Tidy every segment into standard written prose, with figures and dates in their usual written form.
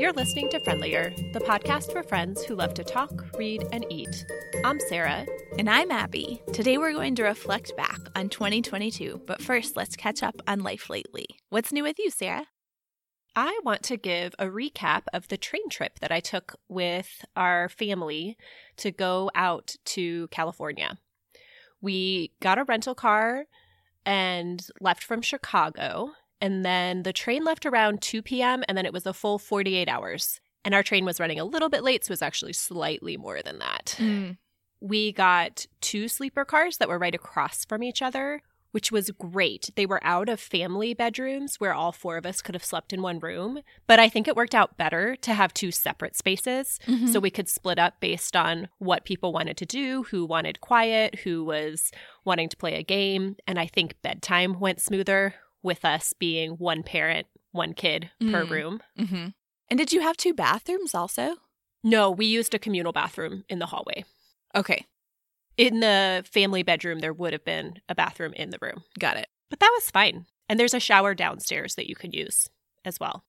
You're listening to Friendlier, the podcast for friends who love to talk, read, and eat. I'm Sarah. And I'm Abby. Today we're going to reflect back on 2022, but first let's catch up on life lately. What's new with you, Sarah? I want to give a recap of the train trip that I took with our family to go out to California. We got a rental car and left from Chicago, and then the train left around 2 p.m., and then it was a full 48 hours. And our train was running a little bit late, so it was actually slightly more than that. Mm. We got two sleeper cars that were right across from each other, which was great. They were out of family bedrooms where all four of us could have slept in one room. But I think it worked out better to have two separate spaces. Mm-hmm. So we could split up based on what people wanted to do, who wanted quiet, who was wanting to play a game. And I think bedtime went smoother with us being one parent, one kid per room. Mm-hmm. And did you have two bathrooms also? No, we used a communal bathroom in the hallway. Okay. In the family bedroom, there would have been a bathroom in the room. Got it. But that was fine. And there's a shower downstairs that you can use as well.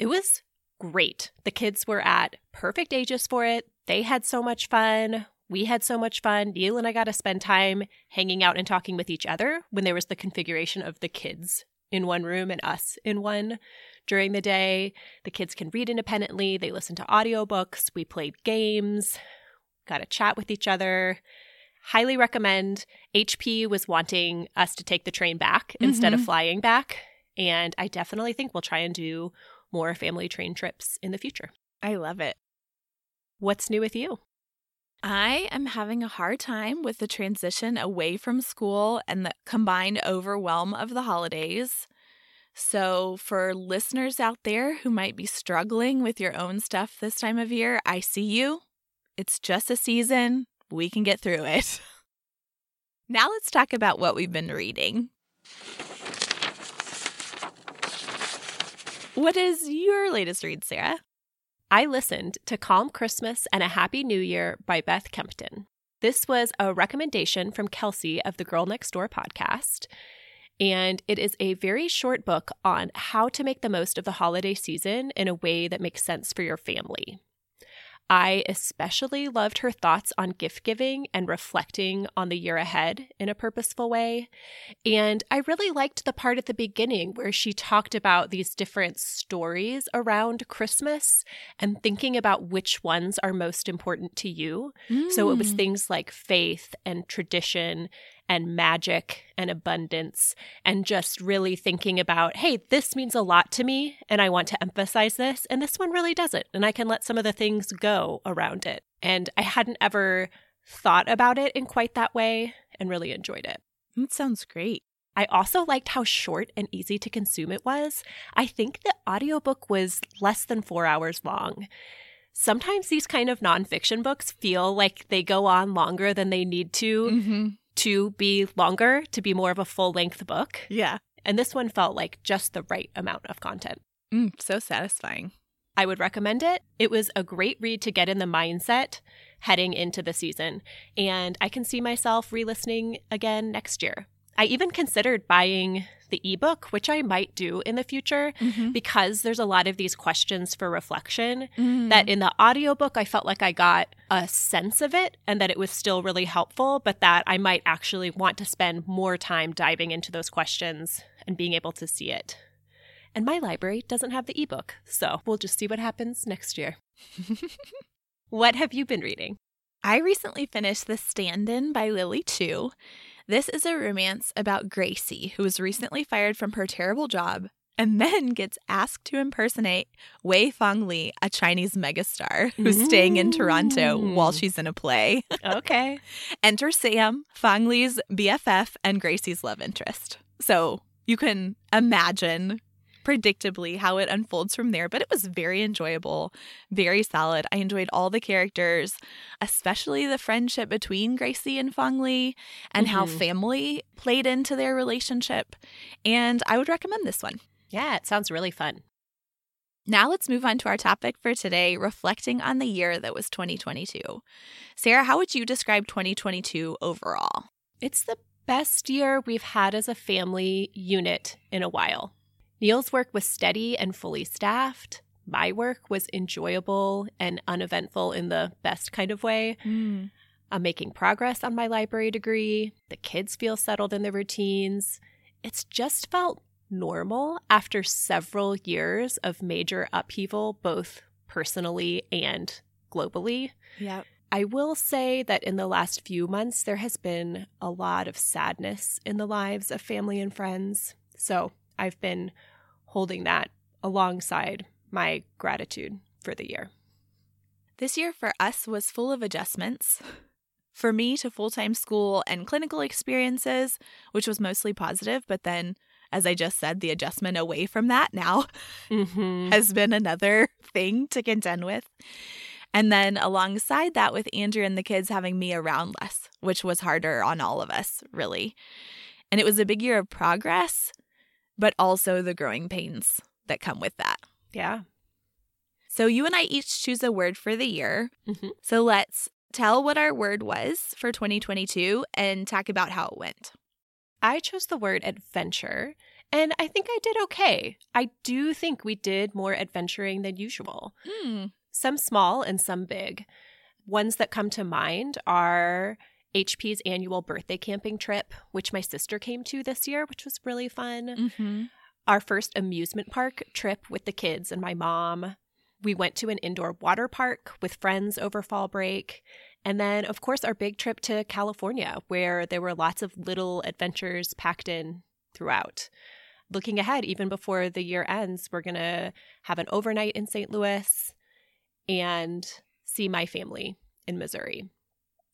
It was great. The kids were at perfect ages for it. They had so much fun. We had so much fun. Neil and I got to spend time hanging out and talking with each other when there was the configuration of the kids in one room and us in one during the day. The kids can read independently. They listen to audiobooks. We played games. Got to chat with each other. Highly recommend. HP was wanting us to take the train back instead of flying back. And I definitely think we'll try and do more family train trips in the future. I love it. What's new with you? I am having a hard time with the transition away from school and the combined overwhelm of the holidays. So for listeners out there who might be struggling with your own stuff this time of year, I see you. It's just a season. We can get through it. Now let's talk about what we've been reading. What is your latest read, Sarah? I listened to Calm Christmas and a Happy New Year by Beth Kempton. This was a recommendation from Kelsey of the Girl Next Door podcast, and it is a very short book on how to make the most of the holiday season in a way that makes sense for your family. I especially loved her thoughts on gift giving and reflecting on the year ahead in a purposeful way. And I really liked the part at the beginning where she talked about these different stories around Christmas and thinking about which ones are most important to you. Mm. So it was things like faith and tradition and magic and abundance, and just really thinking about, hey, this means a lot to me and I want to emphasize this, and this one really doesn't, and I can let some of the things go around it. And I hadn't ever thought about it in quite that way and really enjoyed it. That sounds great. I also liked how short and easy to consume it was. I think the audiobook was less than 4 hours long. Sometimes these kind of nonfiction books feel like they go on longer than they need to be longer, to be more of a full-length book. Yeah. And this one felt like just the right amount of content. So satisfying. I would recommend it. It was a great read to get in the mindset heading into the season. And I can see myself re-listening again next year. I even considered buying the ebook, which I might do in the future, because there's a lot of these questions for reflection that in the audiobook, I felt like I got a sense of it and that it was still really helpful, but that I might actually want to spend more time diving into those questions and being able to see it. And my library doesn't have the ebook, so we'll just see what happens next year. What have you been reading? I recently finished The Stand-in by Lily Chu. This is a romance about Gracie, who was recently fired from her terrible job and then gets asked to impersonate Wei Fangli, a Chinese megastar who's staying in Toronto while she's in a play. Okay. Enter Sam, Fangli's BFF and Gracie's love interest. So you can imagine predictably how it unfolds from there, but it was very enjoyable, very solid. I enjoyed all the characters, especially the friendship between Gracie and Fangli and how family played into their relationship. And I would recommend this one. Yeah, it sounds really fun. Now let's move on to our topic for today, reflecting on the year that was 2022. Sarah, how would you describe 2022 overall? It's the best year we've had as a family unit in a while. Neil's work was steady and fully staffed. my work was enjoyable and uneventful in the best kind of way. Mm. I'm making progress on my library degree. The kids feel settled in their routines. It's just felt normal after several years of major upheaval, both personally and globally. Yeah. I will say that in the last few months, there has been a lot of sadness in the lives of family and friends. So I've been holding that alongside my gratitude for the year. This year for us was full of adjustments. For me, to full-time school and clinical experiences, which was mostly positive, but then, as I just said, the adjustment away from that now has been another thing to contend with. And then alongside that, with Andrew and the kids having me around less, which was harder on all of us, really. And it was a big year of progress, but also the growing pains that come with that. Yeah. So you and I each choose a word for the year. Mm-hmm. So let's tell what our word was for 2022 and talk about how it went. I chose the word adventure, and I think I did okay. I do think we did more adventuring than usual. Mm. Some small and some big. Ones that come to mind are HP's annual birthday camping trip, which my sister came to this year, which was really fun. Mm-hmm. Our first amusement park trip with the kids and my mom. We went to an indoor water park with friends over fall break. And then, of course, our big trip to California, where there were lots of little adventures packed in throughout. Looking ahead, even before the year ends, we're going to have an overnight in St. Louis and see my family in Missouri.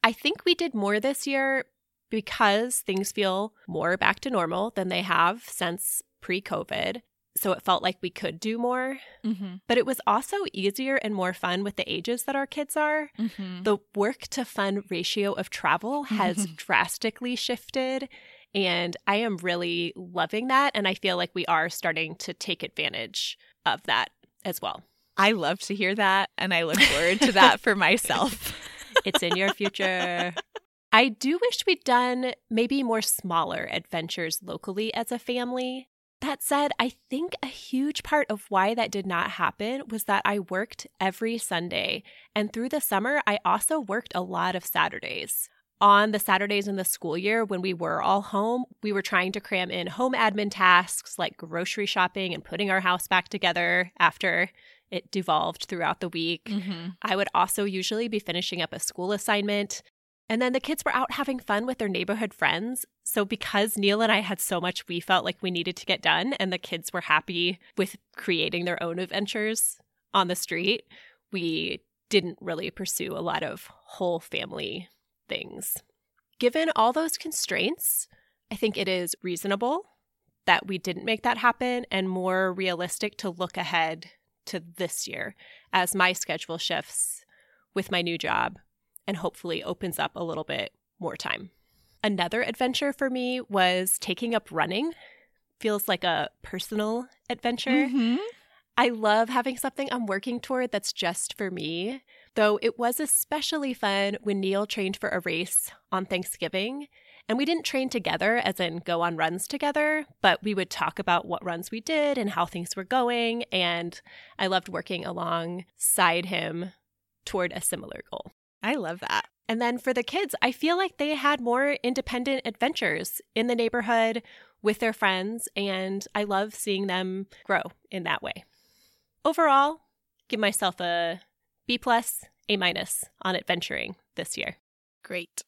I think we did more this year because things feel more back to normal than they have since pre-COVID. So it felt like we could do more. Mm-hmm. But it was also easier and more fun with the ages that our kids are. Mm-hmm. The work to fun ratio of travel has drastically shifted. And I am really loving that. And I feel like we are starting to take advantage of that as well. I love to hear that. And I look forward to that for myself. It's in your future. I do wish we'd done maybe more smaller adventures locally as a family. That said, I think a huge part of why that did not happen was that I worked every Sunday. And through the summer, I also worked a lot of Saturdays. On the Saturdays in the school year, when we were all home, we were trying to cram in home admin tasks like grocery shopping and putting our house back together after it devolved throughout the week. Mm-hmm. I would also usually be finishing up a school assignment. And then the kids were out having fun with their neighborhood friends. So because Neil and I had so much we felt like we needed to get done, and the kids were happy with creating their own adventures on the street, we didn't really pursue a lot of whole family things. Given all those constraints, I think it is reasonable that we didn't make that happen and more realistic to look ahead to this year as my schedule shifts with my new job and hopefully opens up a little bit more time. Another adventure for me was taking up running. Feels like a personal adventure. Mm-hmm. I love having something I'm working toward that's just for me, though it was especially fun when Neil trained for a race on Thanksgiving. And we didn't train together, as in go on runs together, but we would talk about what runs we did and how things were going. And I loved working alongside him toward a similar goal. I love that. And then for the kids, I feel like they had more independent adventures in the neighborhood with their friends, and I love seeing them grow in that way. Overall, give myself a B+, A- on adventuring this year. Great.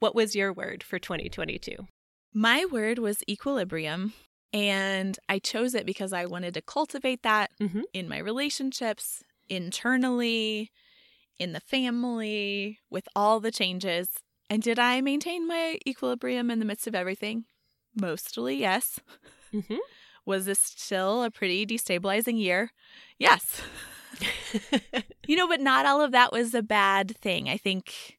What was your word for 2022? My word was equilibrium, and I chose it because I wanted to cultivate that in my relationships, internally, in the family, with all the changes. And did I maintain my equilibrium in the midst of everything? Mostly, yes. Mm-hmm. Was this still a pretty destabilizing year? Yes. But not all of that was a bad thing. I think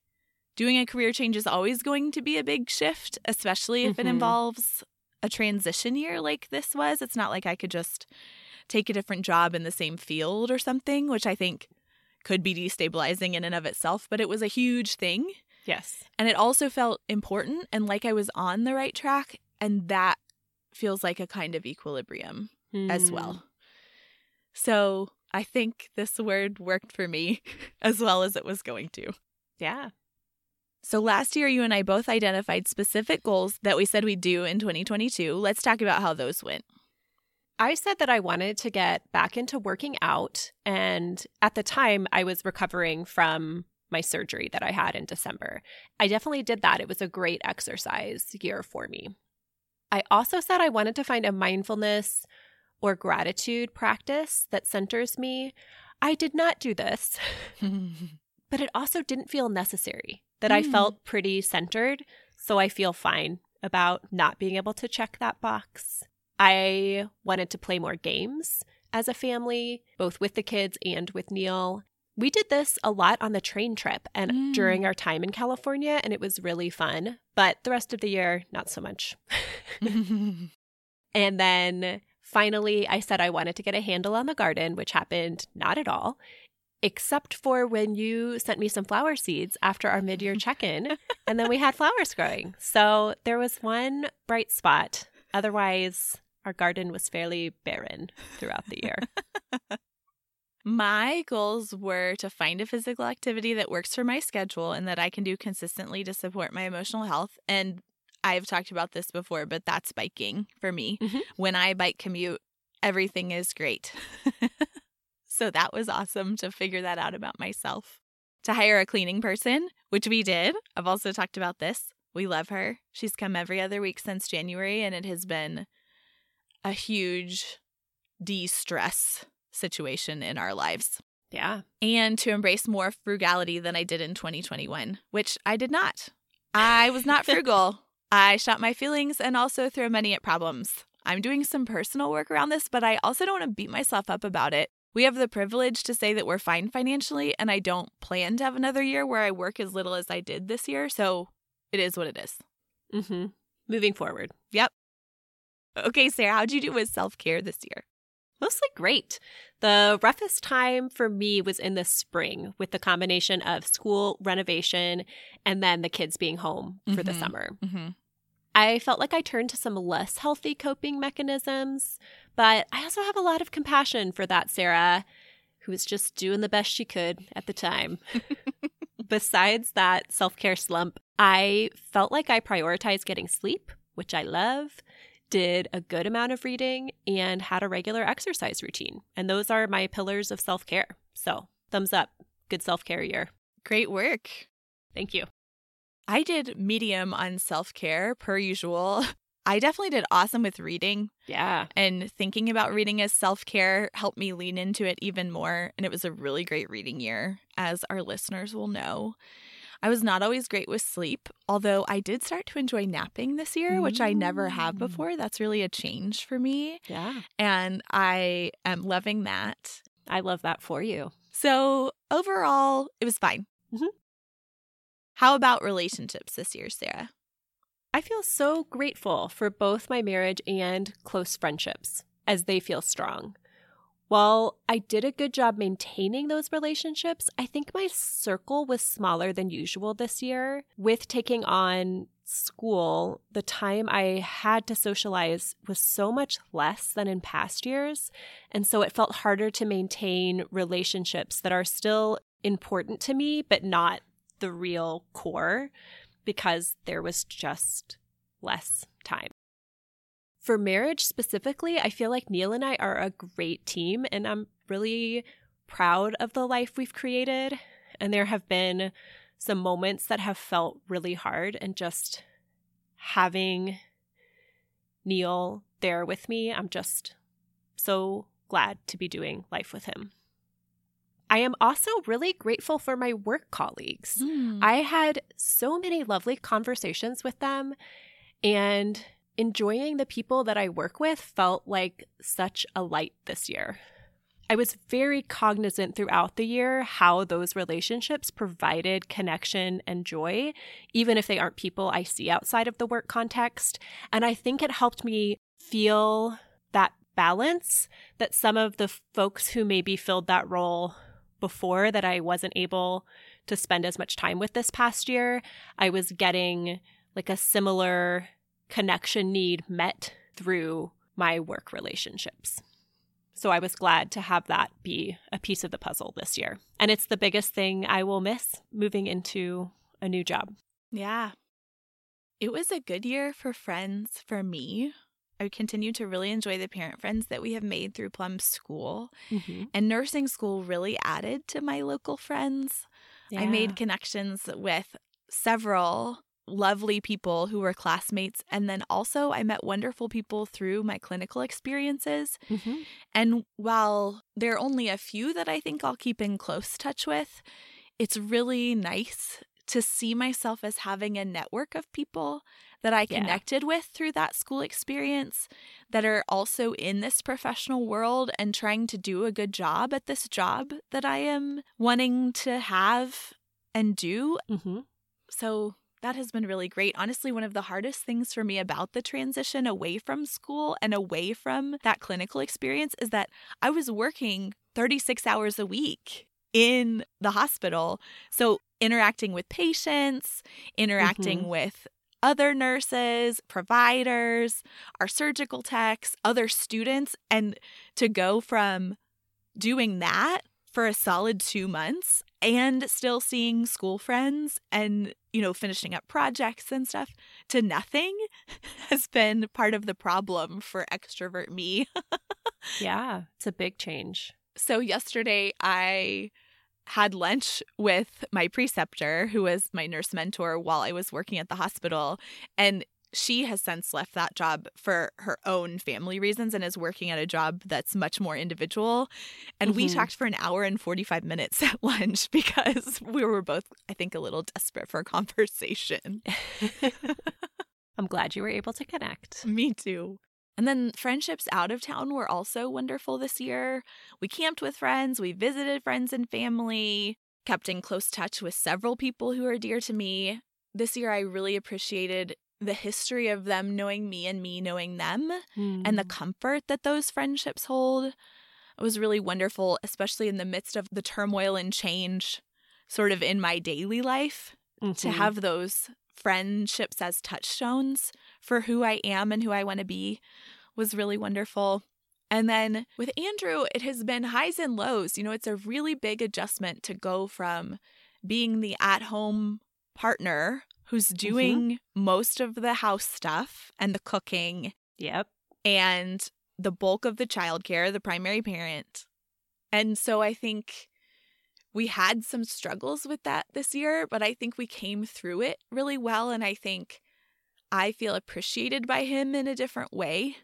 doing a career change is always going to be a big shift, especially if it involves a transition year like this was. It's not like I could just take a different job in the same field or something, which I think could be destabilizing in and of itself, but it was a huge thing. Yes. And it also felt important and like I was on the right track, and that feels like a kind of equilibrium as well. So I think this word worked for me as well as it was going to. Yeah. So last year, you and I both identified specific goals that we said we'd do in 2022. Let's talk about how those went. I said that I wanted to get back into working out. And at the time, I was recovering from my surgery that I had in December. I definitely did that. It was a great exercise year for me. I also said I wanted to find a mindfulness or gratitude practice that centers me. I did not do this, but it also didn't feel necessary, that I felt pretty centered. So I feel fine about not being able to check that box. I wanted to play more games as a family, both with the kids and with Neil. We did this a lot on the train trip and during our time in California, and it was really fun. But the rest of the year, not so much. And then finally, I said I wanted to get a handle on the garden, which happened not at all, except for when you sent me some flower seeds after our mid-year check-in, and then we had flowers growing. So there was one bright spot. Otherwise, our garden was fairly barren throughout the year. My goals were to find a physical activity that works for my schedule and that I can do consistently to support my emotional health. And I've talked about this before, but that's biking for me. Mm-hmm. When I bike commute, everything is great. So that was awesome to figure that out about myself. To hire a cleaning person, which we did. I've also talked about this. We love her. She's come every other week since January, and it has been a huge de-stress situation in our lives. Yeah. And to embrace more frugality than I did in 2021, which I did not. I was not frugal. I shot my feelings and also throw money at problems. I'm doing some personal work around this, but I also don't want to beat myself up about it. We have the privilege to say that we're fine financially, and I don't plan to have another year where I work as little as I did this year, so it is what it is. Mm-hmm. Moving forward. Yep. Okay, Sarah, how'd you do with self-care this year? Mostly great. The roughest time for me was in the spring with the combination of school renovation and then the kids being home for the summer. Mm-hmm. I felt like I turned to some less healthy coping mechanisms, but I also have a lot of compassion for that Sarah, who was just doing the best she could at the time. Besides that self-care slump, I felt like I prioritized getting sleep, which I love, did a good amount of reading, and had a regular exercise routine. And those are my pillars of self-care. So thumbs up. Good self-care year. Great work. Thank you. I did medium on self-care per usual. I definitely did awesome with reading. Yeah. And thinking about reading as self-care helped me lean into it even more. And it was a really great reading year, as our listeners will know. I was not always great with sleep, although I did start to enjoy napping this year, which I never have before. That's really a change for me. Yeah. And I am loving that. I love that for you. So overall, it was fine. Mm-hmm. How about relationships this year, Sarah? I feel so grateful for both my marriage and close friendships as they feel strong. While I did a good job maintaining those relationships, I think my circle was smaller than usual this year. With taking on school, the time I had to socialize was so much less than in past years. And so it felt harder to maintain relationships that are still important to me, but not the real core, because there was just less time. For marriage specifically, I feel like Neil and I are a great team, and I'm really proud of the life we've created. And there have been some moments that have felt really hard, and just having Neil there with me, I'm just so glad to be doing life with him. I am also really grateful for my work colleagues. I had so many lovely conversations with them, and enjoying the people that I work with felt like such a light this year. I was very cognizant throughout the year how those relationships provided connection and joy, even if they aren't people I see outside of the work context. And I think it helped me feel that balance that some of the folks who maybe filled that role before that I wasn't able to spend as much time with this past year, I was getting like a similar connection need met through my work relationships. So I was glad to have that be a piece of the puzzle this year. And it's the biggest thing I will miss moving into a new job. Yeah. It was a good year for friends for me. I continue to really enjoy the parent friends that we have made through Plum School. Mm-hmm. And nursing school really added to my local friends. Yeah. I made connections with several lovely people who were classmates. And then also I met wonderful people through my clinical experiences. Mm-hmm. And while there are only a few that I think I'll keep in close touch with, it's really nice to see myself as having a network of people that I connected with through that school experience that are also in this professional world and trying to do a good job at this job that I am wanting to have and do. Mm-hmm. So that has been really great. Honestly, one of the hardest things for me about the transition away from school and away from that clinical experience is that I was working 36 hours a week in the hospital. So interacting with patients, interacting mm-hmm. with other nurses, providers, our surgical techs, other students. And to go from doing that for a solid 2 months and still seeing school friends and, you know, finishing up projects and stuff to nothing has been part of the problem for extrovert me. Yeah, it's a big change. So yesterday I had lunch with my preceptor, who was my nurse mentor while I was working at the hospital. And she has since left that job for her own family reasons and is working at a job that's much more individual. And mm-hmm. we talked for an hour and 45 minutes at lunch because we were both, I think, a little desperate for a conversation. I'm glad you were able to connect. Me too. And then friendships out of town were also wonderful this year. We camped with friends. We visited friends and family, kept in close touch with several people who are dear to me. This year, I really appreciated the history of them knowing me and me knowing them and the comfort that those friendships hold. It was really wonderful, especially in the midst of the turmoil and change sort of in my daily life, mm-hmm. to have those friendships as touchstones for who I am and who I want to be was really wonderful. And then with Andrew, it has been highs and lows. You know, it's a really big adjustment to go from being the at-home partner who's doing mm-hmm. most of the house stuff and the cooking. Yep. And the bulk of the childcare, the primary parent. And so I think we had some struggles with that this year, but I think we came through it really well. And I think I feel appreciated by him in a different way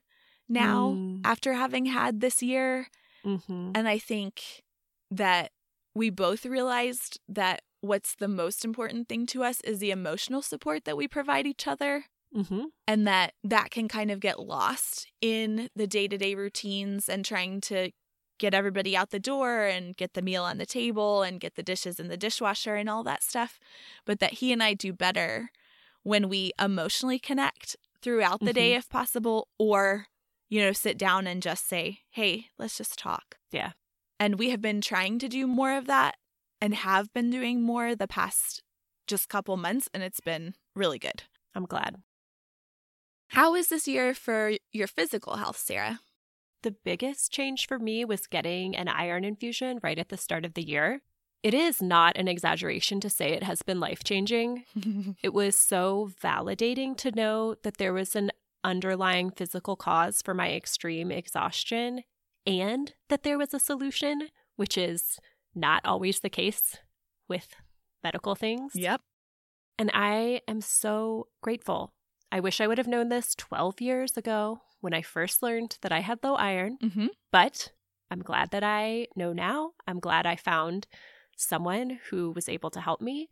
now after having had this year. Mm-hmm. And I think that we both realized that what's the most important thing to us is the emotional support that we provide each other. Mm-hmm. And that can kind of get lost in the day-to-day routines and trying to get everybody out the door and get the meal on the table and get the dishes in the dishwasher and all that stuff. But that he and I do better when we emotionally connect throughout the mm-hmm. day if possible, or, you know, sit down and just say, hey, let's just talk. Yeah. And we have been trying to do more of that and have been doing more the past just couple months, and it's been really good. I'm glad. How is this year for your physical health, Sarah? The biggest change for me was getting an iron infusion right at the start of the year. It is not an exaggeration to say it has been life-changing. It was so validating to know that there was an underlying physical cause for my extreme exhaustion and that there was a solution, which is not always the case with medical things. Yep. And I am so grateful. I wish I would have known this 12 years ago when I first learned that I had low iron, mm-hmm. but I'm glad that I know now. I'm glad I found someone who was able to help me.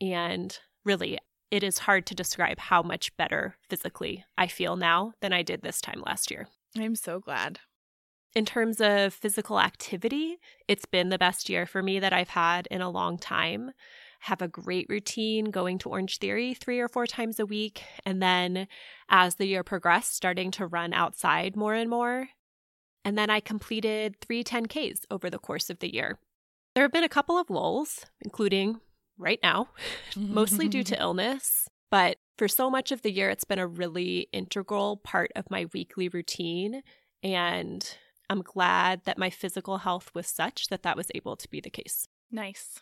And really, it is hard to describe how much better physically I feel now than I did this time last year. I'm so glad. In terms of physical activity, it's been the best year for me that I've had in a long time. Have a great routine going to Orange Theory 3 or 4 times a week. And then as the year progressed, starting to run outside more and more. And then I completed 3 10Ks over the course of the year. There have been a couple of lulls, including right now, mostly due to illness. But for so much of the year, it's been a really integral part of my weekly routine. And I'm glad that my physical health was such that that was able to be the case. Nice.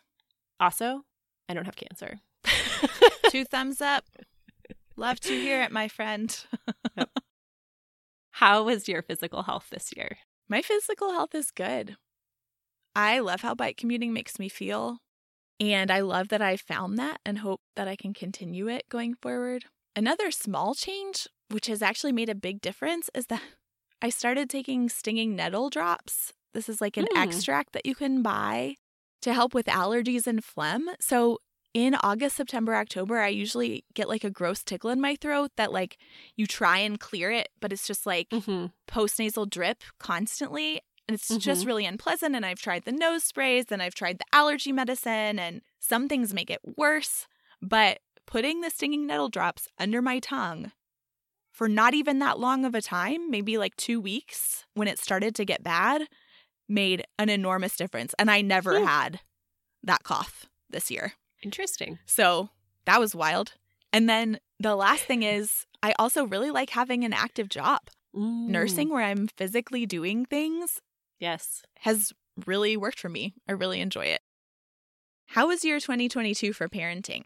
Also, I don't have cancer. 2 thumbs up. Love to hear it, my friend. Yep. How was your physical health this year? My physical health is good. I love how bike commuting makes me feel. And I love that I found that and hope that I can continue it going forward. Another small change, which has actually made a big difference, is that I started taking stinging nettle drops. This is like an extract that you can buy to help with allergies and phlegm. So in August, September, October, I usually get like a gross tickle in my throat that like you try and clear it, but it's just like post-nasal drip constantly. And it's just really unpleasant. And I've tried the nose sprays and I've tried the allergy medicine and some things make it worse. But putting the stinging nettle drops under my tongue for not even that long of a time, maybe like 2 weeks when it started to get bad, made an enormous difference. And I never had that cough this year. Interesting. So that was wild. And then the last thing is I also really like having an active job. Nursing where I'm physically doing things. Yes. Has really worked for me. I really enjoy it. How was year 2022 for parenting?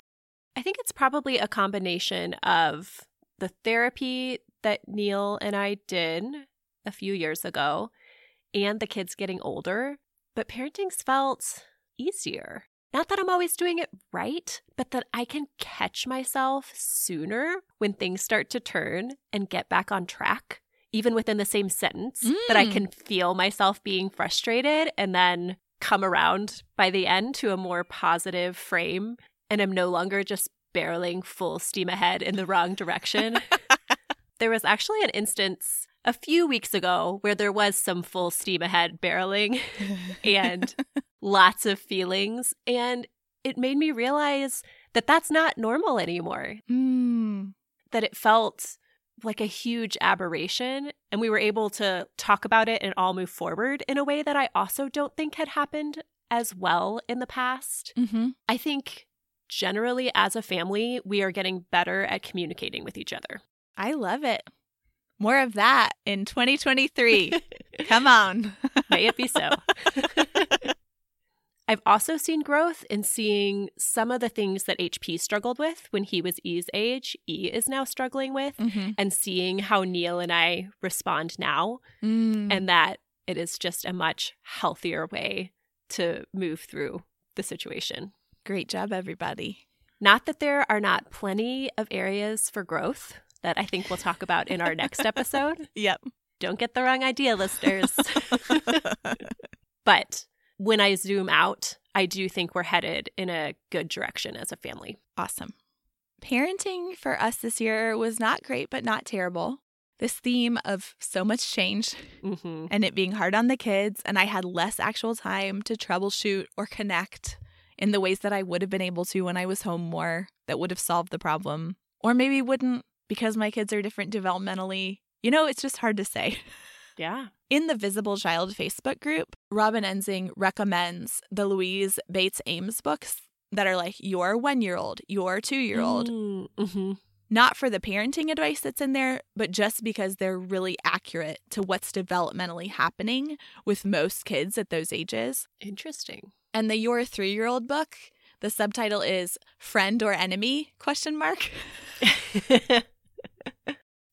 I think it's probably a combination of the therapy that Neil and I did a few years ago and the kids getting older, but parenting's felt easier. Not that I'm always doing it right, but that I can catch myself sooner when things start to turn and get back on track, even within the same sentence, that I can feel myself being frustrated and then come around by the end to a more positive frame. And I'm no longer just barreling full steam ahead in the wrong direction. There was actually an instance a few weeks ago where there was some full steam ahead barreling and lots of feelings. And it made me realize that that's not normal anymore. That it felt like a huge aberration. And we were able to talk about it and all move forward in a way that I also don't think had happened as well in the past. I think generally as a family, we are getting better at communicating with each other. I love it. More of that in 2023. Come on. May it be so. I've also seen growth in seeing some of the things that HP struggled with when he was E's age, E is now struggling with, and seeing how Neil and I respond now, and that it is just a much healthier way to move through the situation. Great job, everybody. Not that there are not plenty of areas for growth that I think we'll talk about in our next episode. Yep. Don't get the wrong idea, listeners. But when I zoom out, I do think we're headed in a good direction as a family. Awesome. Parenting for us this year was not great, but not terrible. This theme of so much change and it being hard on the kids, and I had less actual time to troubleshoot or connect in the ways that I would have been able to when I was home more, that would have solved the problem, or maybe wouldn't. Because my kids are different developmentally, you know, it's just hard to say. Yeah. In the Visible Child Facebook group, Robin Enzing recommends the Louise Bates Ames books that are like your 1-year-old, your 2-year-old. Not for the parenting advice that's in there, but just because they're really accurate to what's developmentally happening with most kids at those ages. Interesting. And the Your 3-year-old book, the subtitle is Friend or Enemy? ?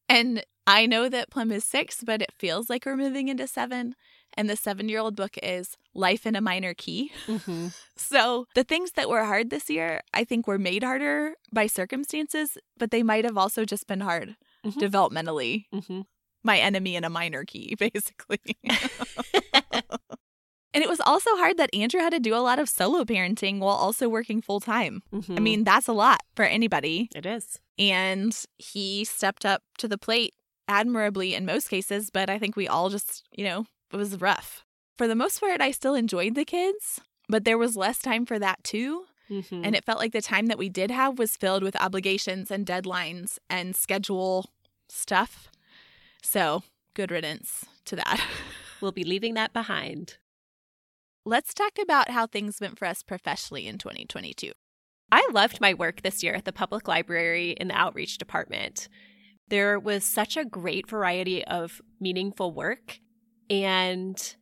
And I know that Plum is 6, but it feels like we're moving into 7. And the 7-year-old book is Life in a Minor Key. So the things that were hard this year, I think were made harder by circumstances, but they might have also just been hard developmentally. My enemy in a minor key, basically. And it was also hard that Andrew had to do a lot of solo parenting while also working full time. I mean, that's a lot for anybody. It is. And he stepped up to the plate admirably in most cases, but I think we all just, you know, it was rough. For the most part, I still enjoyed the kids, but there was less time for that too. And it felt like the time that we did have was filled with obligations and deadlines and schedule stuff. So good riddance to that. We'll be leaving that behind. Let's talk about how things went for us professionally in 2022. I loved my work this year at the public library in the outreach department. There was such a great variety of meaningful work, and,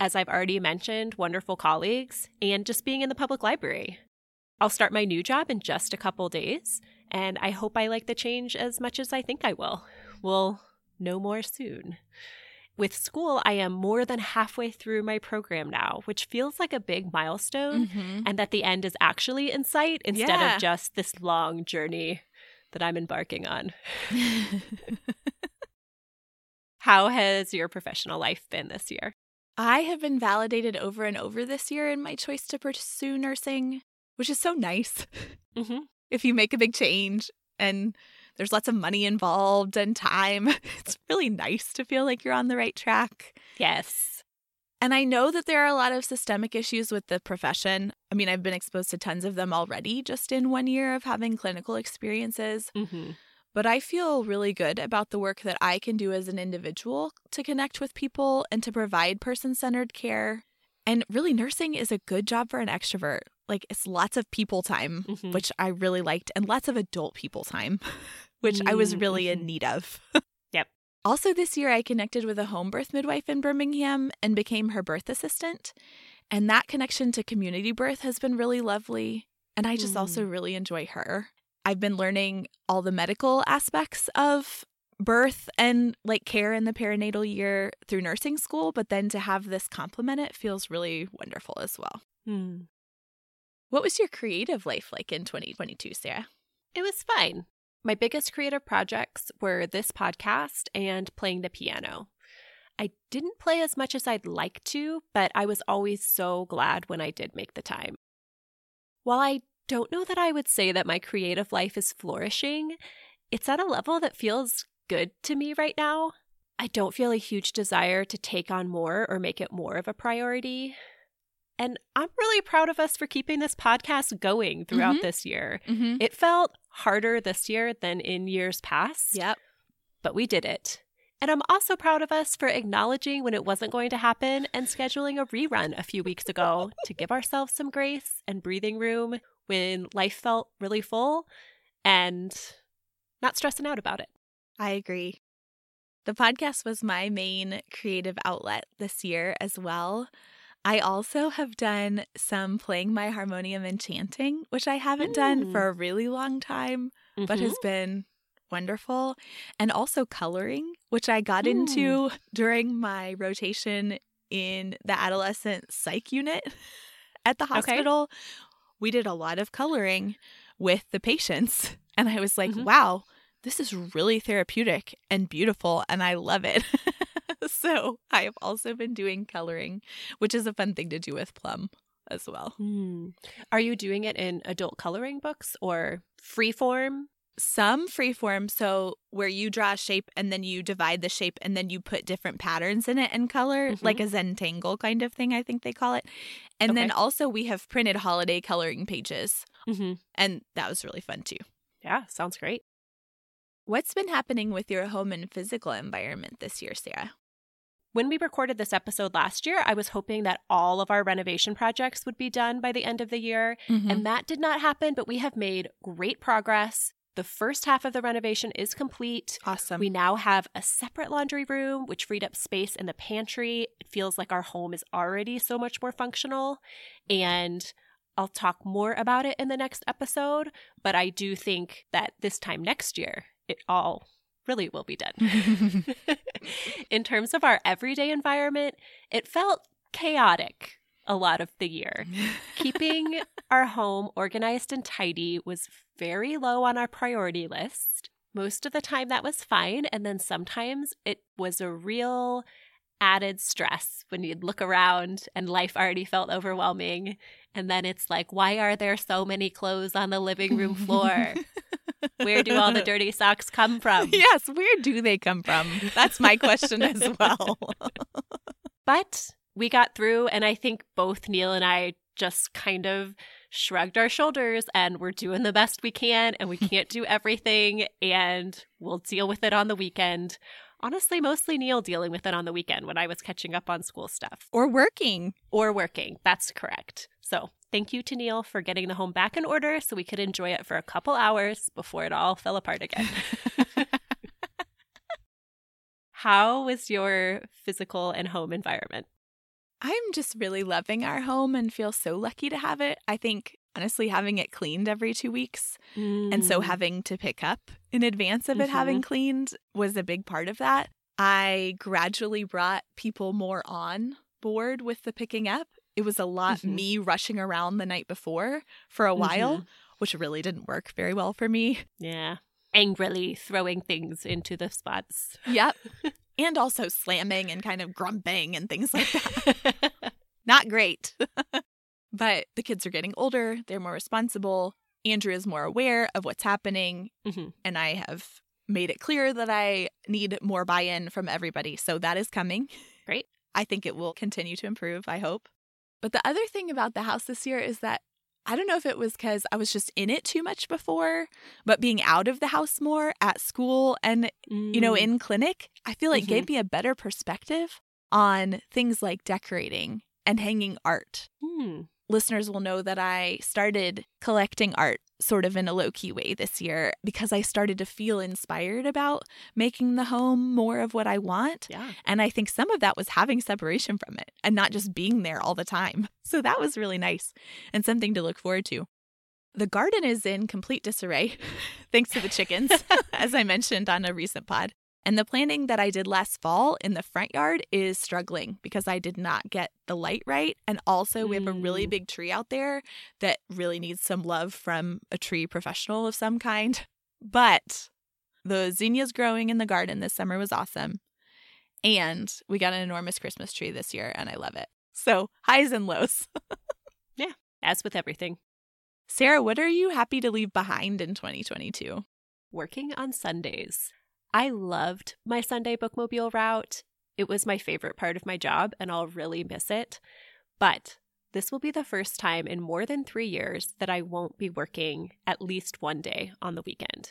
as I've already mentioned, wonderful colleagues, and just being in the public library. I'll start my new job in just a couple days, and I hope I like the change as much as I think I will. We'll know more soon. With school, I am more than halfway through my program now, which feels like a big milestone, and that the end is actually in sight instead of just this long journey that I'm embarking on. How has your professional life been this year? I have been validated over and over this year in my choice to pursue nursing, which is so nice. If you make a big change and there's lots of money involved and time, it's really nice to feel like you're on the right track. Yes. And I know that there are a lot of systemic issues with the profession. I mean, I've been exposed to tons of them already just in 1 year of having clinical experiences. But I feel really good about the work that I can do as an individual to connect with people and to provide person-centered care. And really, nursing is a good job for an extrovert. Like, it's lots of people time, which I really liked, and lots of adult people time, which I was really in need of. Also, this year, I connected with a home birth midwife in Birmingham and became her birth assistant. And that connection to community birth has been really lovely. And I just also really enjoy her. I've been learning all the medical aspects of birth and like care in the perinatal year through nursing school, but then to have this complement it feels really wonderful as well. What was your creative life like in 2022, Sarah? It was fine. My biggest creative projects were this podcast and playing the piano. I didn't play as much as I'd like to, but I was always so glad when I did make the time. While I don't know that I would say that my creative life is flourishing, it's at a level that feels good to me right now. I don't feel a huge desire to take on more or make it more of a priority. And I'm really proud of us for keeping this podcast going throughout this year. It felt harder this year than in years past. But we did it. And I'm also proud of us for acknowledging when it wasn't going to happen and scheduling a rerun a few weeks ago to give ourselves some grace and breathing room when life felt really full and not stressing out about it. I agree. The podcast was my main creative outlet this year as well. I also have done some playing my harmonium and chanting, which I haven't done for a really long time, but has been wonderful. And also coloring, which I got into during my rotation in the adolescent psych unit at the hospital. We did a lot of coloring with the patients, and I was like, wow, this is really therapeutic and beautiful, and I love it. So I have also been doing coloring, which is a fun thing to do with Plum as well. Are you doing it in adult coloring books or freeform? Some freeform, so where you draw a shape and then you divide the shape and then you put different patterns in it and color, like a Zentangle kind of thing, I think they call it. And then also we have printed holiday coloring pages. And that was really fun too. Yeah, sounds great. What's been happening with your home and physical environment this year, Sarah? When we recorded this episode last year, I was hoping that all of our renovation projects would be done by the end of the year. And that did not happen, but we have made great progress. The first half of the renovation is complete. Awesome. We now have a separate laundry room, which freed up space in the pantry. It feels like our home is already so much more functional. And I'll talk more about it in the next episode. But I do think that this time next year, it all really will be done. In terms of our everyday environment, it felt chaotic a lot of the year. Keeping our home organized and tidy was very low on our priority list. Most of the time that was fine, and then sometimes it was a real added stress when you'd look around and life already felt overwhelming, and then it's like, why are there so many clothes on the living room floor? Where do all the dirty socks come from? Yes, where do they come from? That's my question as well. But we got through, and I think both Neil and I just kind of shrugged our shoulders and we're doing the best we can, and we can't do everything, and we'll deal with it on the weekend. Honestly, mostly Neil dealing with it on the weekend when I was catching up on school stuff. Or working. That's correct. So thank you to Neil for getting the home back in order so we could enjoy it for a couple hours before it all fell apart again. How was your physical and home environment? I'm just really loving our home and feel so lucky to have it. I think, honestly, having it cleaned every 2 weeks and so having to pick up in advance of it having cleaned was a big part of that. I gradually brought people more on board with the picking up. It was a lot me rushing around the night before for a while, which really didn't work very well for me. Yeah. Angrily throwing things into the spots. Yep. And also slamming and kind of grumping and things like that. Not great. But the kids are getting older. They're more responsible. Andrew is more aware of what's happening. And I have made it clear that I need more buy-in from everybody. So that is coming. Great. I think it will continue to improve, I hope. But the other thing about the house this year is that I don't know if it was because I was just in it too much before, but being out of the house more at school and, you know, in clinic, I feel like gave me a better perspective on things like decorating and hanging art. Listeners will know that I started collecting art sort of in a low-key way this year because I started to feel inspired about making the home more of what I want. Yeah. And I think some of that was having separation from it and not just being there all the time. So that was really nice and something to look forward to. The garden is in complete disarray, thanks to the chickens, as I mentioned on a recent pod. And the planting that I did last fall in the front yard is struggling because I did not get the light right. And also we have a really big tree out there that really needs some love from a tree professional of some kind. But the zinnias growing in the garden this summer was awesome. And we got an enormous Christmas tree this year and I love it. So highs and lows. Yeah, as with everything. Sarah, what are you happy to leave behind in 2022? Working on Sundays. I loved my Sunday bookmobile route. It was my favorite part of my job, and I'll really miss it. But this will be the first time in more than 3 years that I won't be working at least one day on the weekend.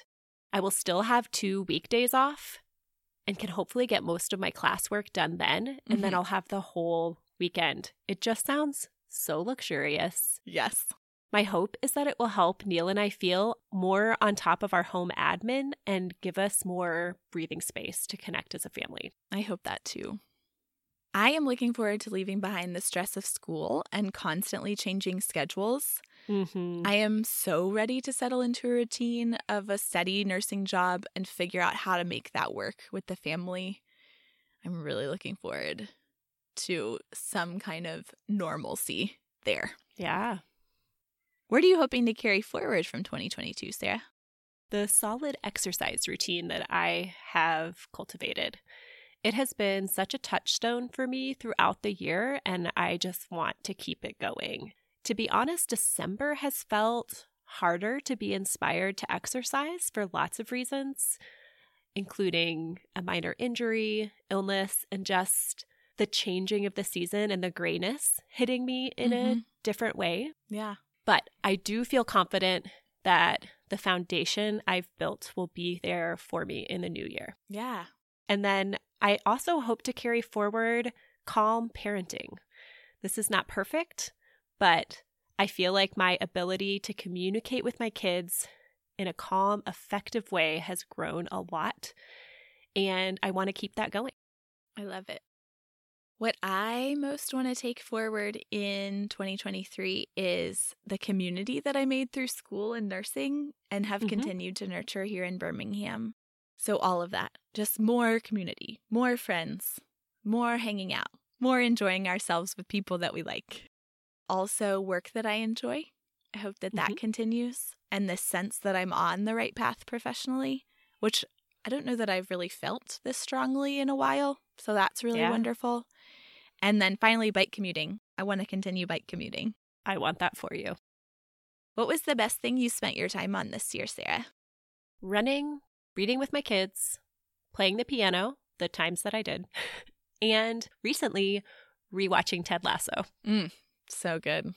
I will still have 2 weekdays off and can hopefully get most of my classwork done then, and then I'll have the whole weekend. It just sounds so luxurious. Yes. My hope is that it will help Neil and I feel more on top of our home admin and give us more breathing space to connect as a family. I hope that too. I am looking forward to leaving behind the stress of school and constantly changing schedules. I am so ready to settle into a routine of a steady nursing job and figure out how to make that work with the family. I'm really looking forward to some kind of normalcy there. Yeah. What are you hoping to carry forward from 2022, Sarah? The solid exercise routine that I have cultivated. It has been such a touchstone for me throughout the year, and I just want to keep it going. To be honest, December has felt harder to be inspired to exercise for lots of reasons, including a minor injury, illness, and just the changing of the season and the grayness hitting me in a different way. Yeah. But I do feel confident that the foundation I've built will be there for me in the new year. Yeah. And then I also hope to carry forward calm parenting. This is not perfect, but I feel like my ability to communicate with my kids in a calm, effective way has grown a lot. And I want to keep that going. I love it. What I most want to take forward in 2023 is the community that I made through school and nursing and have continued to nurture here in Birmingham. So all of that, just more community, more friends, more hanging out, more enjoying ourselves with people that we like. Also work that I enjoy. I hope that that continues, and this sense that I'm on the right path professionally, which I don't know that I've really felt this strongly in a while. So that's really wonderful. And then finally, bike commuting. I want to continue bike commuting. I want that for you. What was the best thing you spent your time on this year, Sarah? Running, reading with my kids, playing the piano, the times that I did, and recently rewatching Ted Lasso. So good.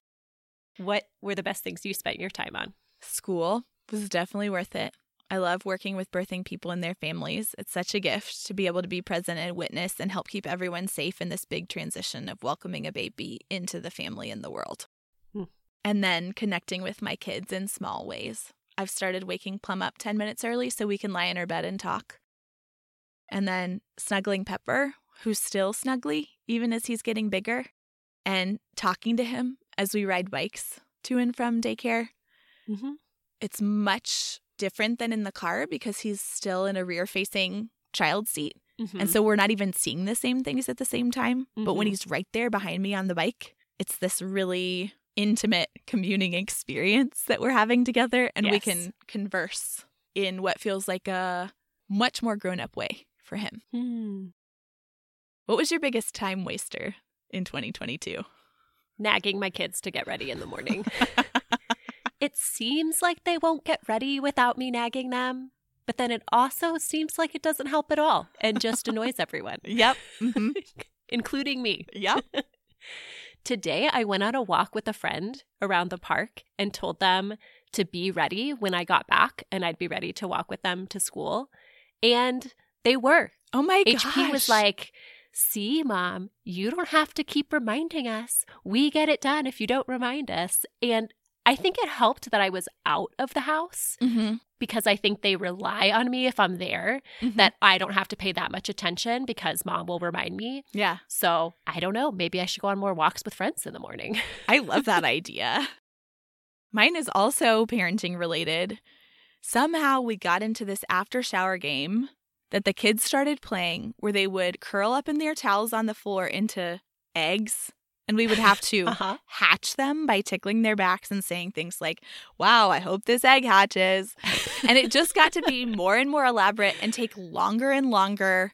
What were the best things you spent your time on? School was definitely worth it. I love working with birthing people and their families. It's such a gift to be able to be present and witness and help keep everyone safe in this big transition of welcoming a baby into the family and the world. And then connecting with my kids in small ways. I've started waking Plum up 10 minutes early so we can lie in her bed and talk. and then snuggling Pepper, who's still snuggly even as he's getting bigger, and talking to him as we ride bikes to and from daycare. Mm-hmm. It's much different than in the car because he's still in a rear-facing child seat. Mm-hmm. And so we're not even seeing the same things at the same time. Mm-hmm. But when he's right there behind me on the bike, it's this really intimate communing experience that we're having together. And we can converse in what feels like a much more grown-up way for him. Mm. What was your biggest time waster in 2022? Nagging my kids to get ready in the morning. It seems like they won't get ready without me nagging them, but then it also seems like it doesn't help at all and just annoys everyone. Yep. Mm-hmm. Including me. Yep. Today, I went on a walk with a friend around the park and told them to be ready when I got back and I'd be ready to walk with them to school. And they were. Oh, my gosh. HP was like, see, Mom, you don't have to keep reminding us. We get it done if you don't remind us. And I think it helped that I was out of the house mm-hmm. because I think they rely on me if I'm there mm-hmm. that I don't have to pay that much attention because Mom will remind me. Yeah. So I don't know. Maybe I should go on more walks with friends in the morning. I love that idea. Mine is also parenting related. Somehow we got into this after shower game that the kids started playing where they would curl up in their towels on the floor into eggs. And we would have to hatch them by tickling their backs and saying things like, wow, I hope this egg hatches. And it just got to be more and more elaborate and take longer and longer.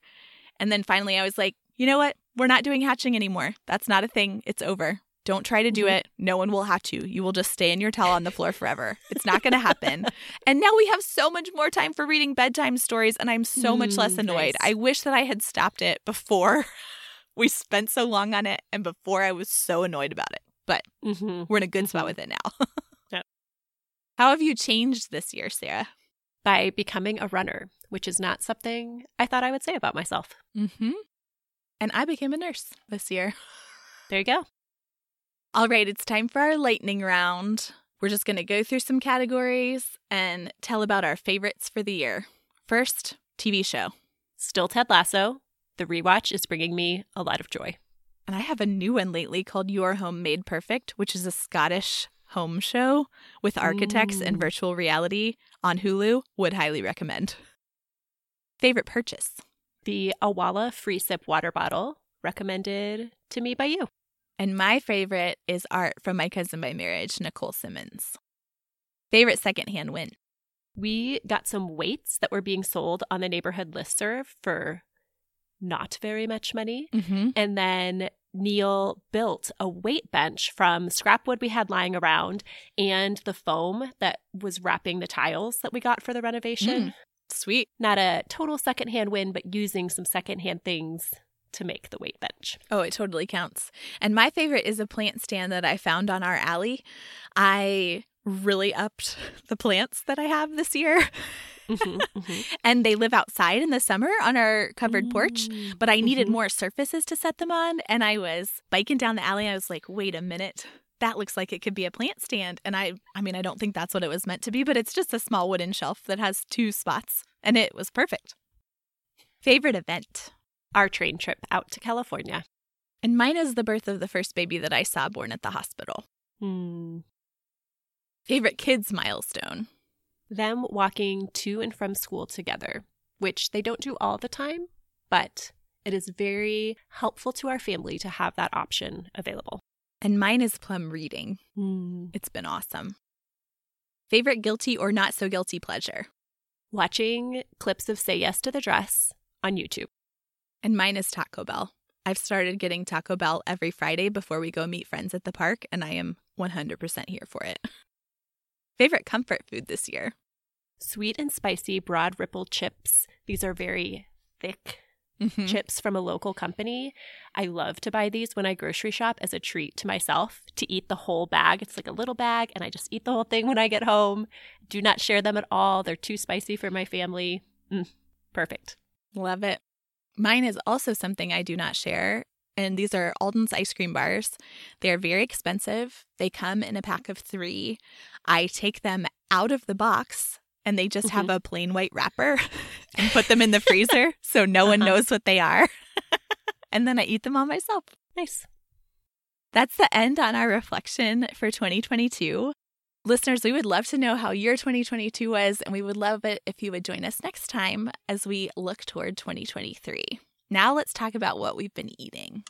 And then finally I was like, you know what? We're not doing hatching anymore. That's not a thing. It's over. Don't try to do it. No one will hatch you. You will just stay in your towel on the floor forever. It's not going to happen. And now we have so much more time for reading bedtime stories, and I'm so much less annoyed. Nice. I wish that I had stopped it before we spent so long on it, and before I was so annoyed about it. But we're in a good spot with it now. Yep. How have you changed this year, Sarah? By becoming a runner, which is not something I thought I would say about myself. Mm-hmm. And I became a nurse this year. There you go. All right, it's time for our lightning round. We're just going to go through some categories and tell about our favorites for the year. First, TV show. Still Ted Lasso. The rewatch is bringing me a lot of joy. And I have a new one lately called Your Home Made Perfect, which is a Scottish home show with architects and virtual reality on Hulu. Would highly recommend. Favorite purchase? The Awala Free Sip water bottle, recommended to me by you. And my favorite is art from my cousin by marriage, Nicole Simmons. Favorite secondhand win? We got some weights that were being sold on the neighborhood listserv for not very much money. Mm-hmm. And then Neil built a weight bench from scrap wood we had lying around and the foam that was wrapping the tiles that we got for the renovation. Mm. Sweet. Not a total secondhand win, but using some secondhand things to make the weight bench. Oh, it totally counts. And my favorite is a plant stand that I found on our alley. I really upped the plants that I have this year. Mm-hmm, mm-hmm. And they live outside in the summer on our covered porch, but I needed more surfaces to set them on. And I was biking down the alley. I was like, wait a minute, that looks like it could be a plant stand. And I mean, I don't think that's what it was meant to be, but it's just a small wooden shelf that has two spots, and it was perfect. Favorite event? Our train trip out to California. And mine is the birth of the first baby that I saw born at the hospital. Mm. Favorite kids milestone? Them walking to and from school together, which they don't do all the time, but it is very helpful to our family to have that option available. And mine is Plum reading. Mm. It's been awesome. Favorite guilty or not so guilty pleasure? Watching clips of Say Yes to the Dress on YouTube. And mine is Taco Bell. I've started getting Taco Bell every Friday before we go meet friends at the park, and I am 100% here for it. Favorite comfort food this year? Sweet and spicy Broad Ripple chips. These are very thick chips from a local company. I love to buy these when I grocery shop as a treat to myself, to eat the whole bag. It's like a little bag, and I just eat the whole thing when I get home. Do not share them at all. They're too spicy for my family. Mm, perfect. Love it. Mine is also something I do not share, and these are Alden's ice cream bars. They are very expensive. They come in a pack of 3. I take them out of the box and they just have a plain white wrapper and put them in the freezer so no one knows what they are. And then I eat them all myself. Nice. That's the end on our reflection for 2022. Listeners, we would love to know how your 2022 was, and we would love it if you would join us next time as we look toward 2023. Now let's talk about what we've been eating.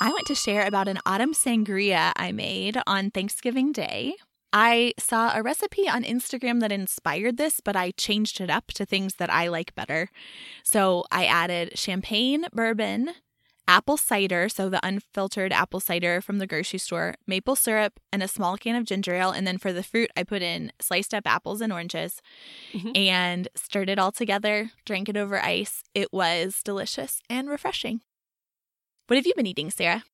I want to share about an autumn sangria I made on Thanksgiving Day. I saw a recipe on Instagram that inspired this, but I changed it up to things that I like better. So I added champagne, bourbon, apple cider, so the unfiltered apple cider from the grocery store, maple syrup, and a small can of ginger ale. And then for the fruit, I put in sliced up apples and oranges and stirred it all together, drank it over ice. It was delicious and refreshing. What have you been eating, Sarah?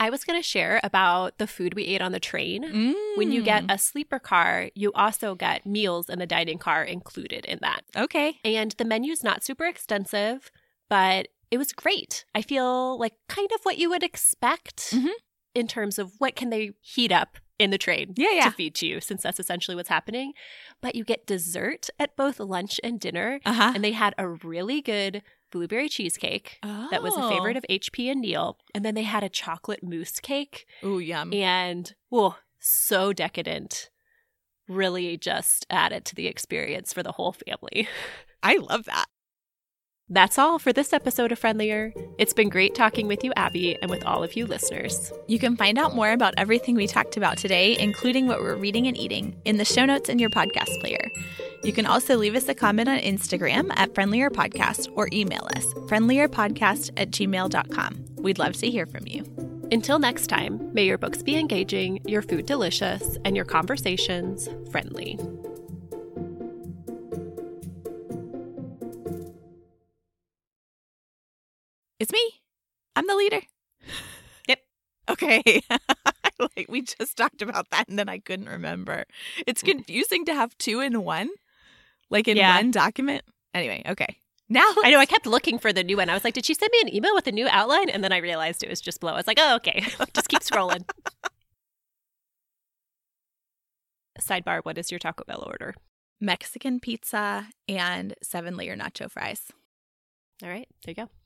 I was going to share about the food we ate on the train. When you get a sleeper car, you also get meals in the dining car included in that. Okay. And the menu's not super extensive, but it was great. I feel like kind of what you would expect in terms of what can they heat up in the train to feed you, since that's essentially what's happening. But you get dessert at both lunch and dinner. And they had a really good blueberry cheesecake that was a favorite of HP and Neil. And then they had a chocolate mousse cake. Ooh, yum. And so decadent. Really just added to the experience for the whole family. I love that. That's all for this episode of Friendlier. It's been great talking with you, Abby, and with all of you listeners. You can find out more about everything we talked about today, including what we're reading and eating, in the show notes in your podcast player. You can also leave us a comment on Instagram at Friendlier Podcast or email us, friendlierpodcast@gmail.com. We'd love to hear from you. Until next time, may your books be engaging, your food delicious, and your conversations friendly. It's me. I'm the leader. Yep. Okay. Like, we just talked about that and then I couldn't remember. It's confusing to have two in one, like in one document. Anyway, okay. Now I know I kept looking for the new one. I was like, did she send me an email with a new outline? And then I realized it was just below. I was like, oh, okay. Just keep scrolling. Sidebar, what is your Taco Bell order? Mexican pizza and 7-layer nacho fries. All right. There you go.